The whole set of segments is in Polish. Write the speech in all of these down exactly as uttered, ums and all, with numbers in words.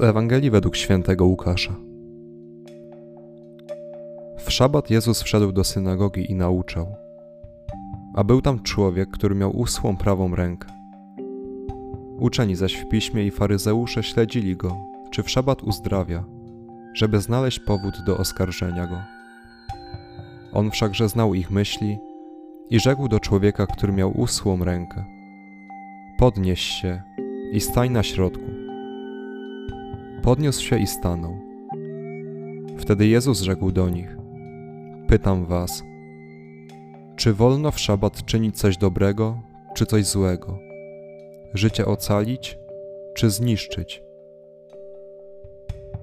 z Ewangelii według świętego Łukasza. W szabat Jezus wszedł do synagogi i nauczał. A był tam człowiek, który miał uschłą prawą rękę. Uczeni zaś w piśmie i faryzeusze śledzili go, czy w szabat uzdrawia, żeby znaleźć powód do oskarżenia go. On wszakże znał ich myśli i rzekł do człowieka, który miał uschłą rękę. Podnieś się i stań na środku. Podniósł się i stanął. Wtedy Jezus rzekł do nich. Pytam was, czy wolno w szabat czynić coś dobrego, czy coś złego? Życie ocalić, czy zniszczyć?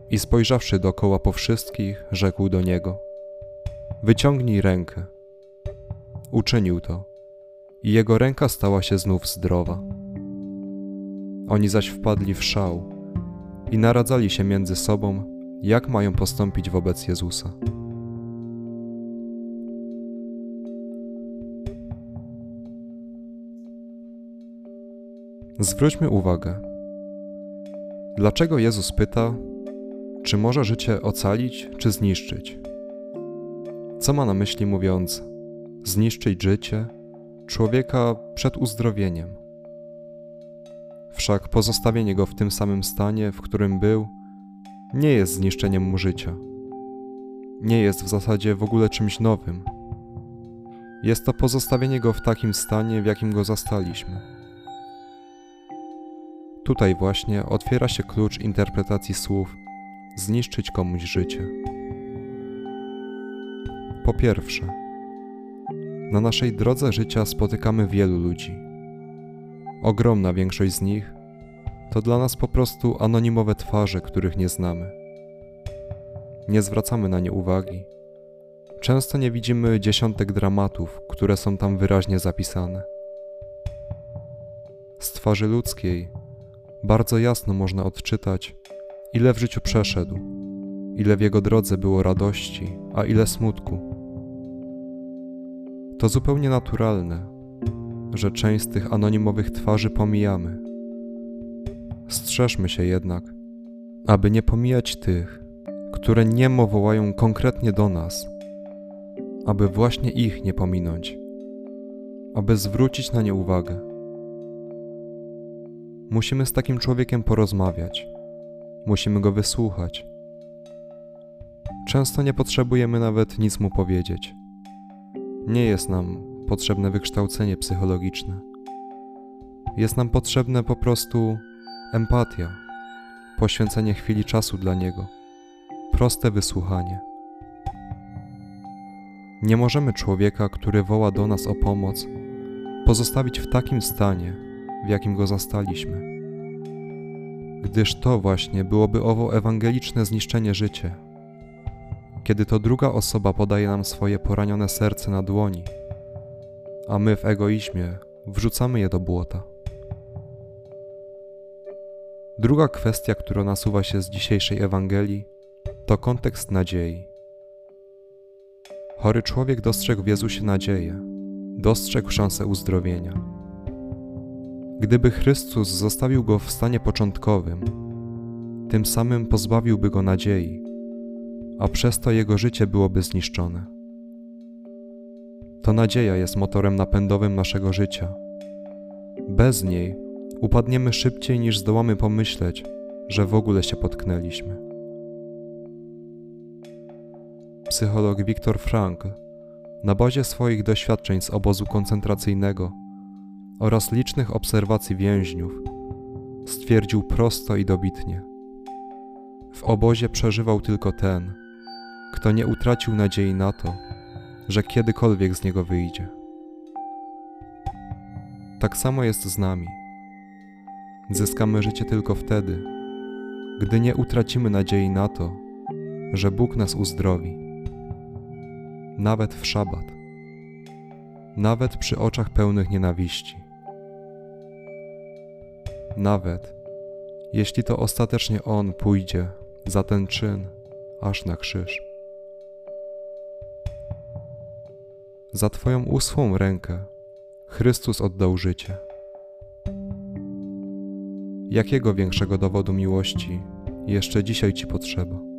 I spojrzawszy dokoła po wszystkich, rzekł do niego. Wyciągnij rękę. Uczynił to i jego ręka stała się znów zdrowa. Oni zaś wpadli w szał i naradzali się między sobą, jak mają postąpić wobec Jezusa. Zwróćmy uwagę. Dlaczego Jezus pyta, czy może życie ocalić, czy zniszczyć? Co ma na myśli mówiąc, zniszczyć życie człowieka przed uzdrowieniem? Wszak pozostawienie go w tym samym stanie, w którym był, nie jest zniszczeniem mu życia. Nie jest w zasadzie w ogóle czymś nowym. Jest to pozostawienie go w takim stanie, w jakim go zastaliśmy. Tutaj właśnie otwiera się klucz interpretacji słów zniszczyć komuś życie. Po pierwsze, na naszej drodze życia spotykamy wielu ludzi. Ogromna większość z nich to dla nas po prostu anonimowe twarze, których nie znamy. Nie zwracamy na nie uwagi. Często nie widzimy dziesiątek dramatów, które są tam wyraźnie zapisane. Z twarzy ludzkiej bardzo jasno można odczytać, ile w życiu przeszedł, ile w jego drodze było radości, a ile smutku. To zupełnie naturalne, że część z tych anonimowych twarzy pomijamy. Strzeżmy się jednak, aby nie pomijać tych, które niemo wołają konkretnie do nas, aby właśnie ich nie pominąć, aby zwrócić na nie uwagę. Musimy z takim człowiekiem porozmawiać, musimy go wysłuchać. Często nie potrzebujemy nawet nic mu powiedzieć. Nie jest nam potrzebne wykształcenie psychologiczne. Jest nam potrzebne po prostu empatia, poświęcenie chwili czasu dla niego, proste wysłuchanie. Nie możemy człowieka, który woła do nas o pomoc, pozostawić w takim stanie, w jakim go zastaliśmy. Gdyż to właśnie byłoby owo ewangeliczne zniszczenie życia. Kiedy to druga osoba podaje nam swoje poranione serce na dłoni, a my w egoizmie wrzucamy je do błota. Druga kwestia, która nasuwa się z dzisiejszej Ewangelii, to kontekst nadziei. Chory człowiek dostrzegł w Jezusie nadzieję, dostrzegł szansę uzdrowienia. Gdyby Chrystus zostawił go w stanie początkowym, tym samym pozbawiłby go nadziei, a przez to jego życie byłoby zniszczone. To nadzieja jest motorem napędowym naszego życia. Bez niej upadniemy szybciej niż zdołamy pomyśleć, że w ogóle się potknęliśmy. Psycholog Wiktor Frankl na bazie swoich doświadczeń z obozu koncentracyjnego oraz licznych obserwacji więźniów stwierdził prosto i dobitnie. W obozie przeżywał tylko ten, kto nie utracił nadziei na to, że kiedykolwiek z niego wyjdzie. Tak samo jest z nami. Zyskamy życie tylko wtedy, gdy nie utracimy nadziei na to, że Bóg nas uzdrowi. Nawet w szabat. Nawet przy oczach pełnych nienawiści. Nawet jeśli to ostatecznie On pójdzie za ten czyn aż na krzyż. Za Twoją uschłą rękę Chrystus oddał życie. Jakiego większego dowodu miłości jeszcze dzisiaj Ci potrzeba.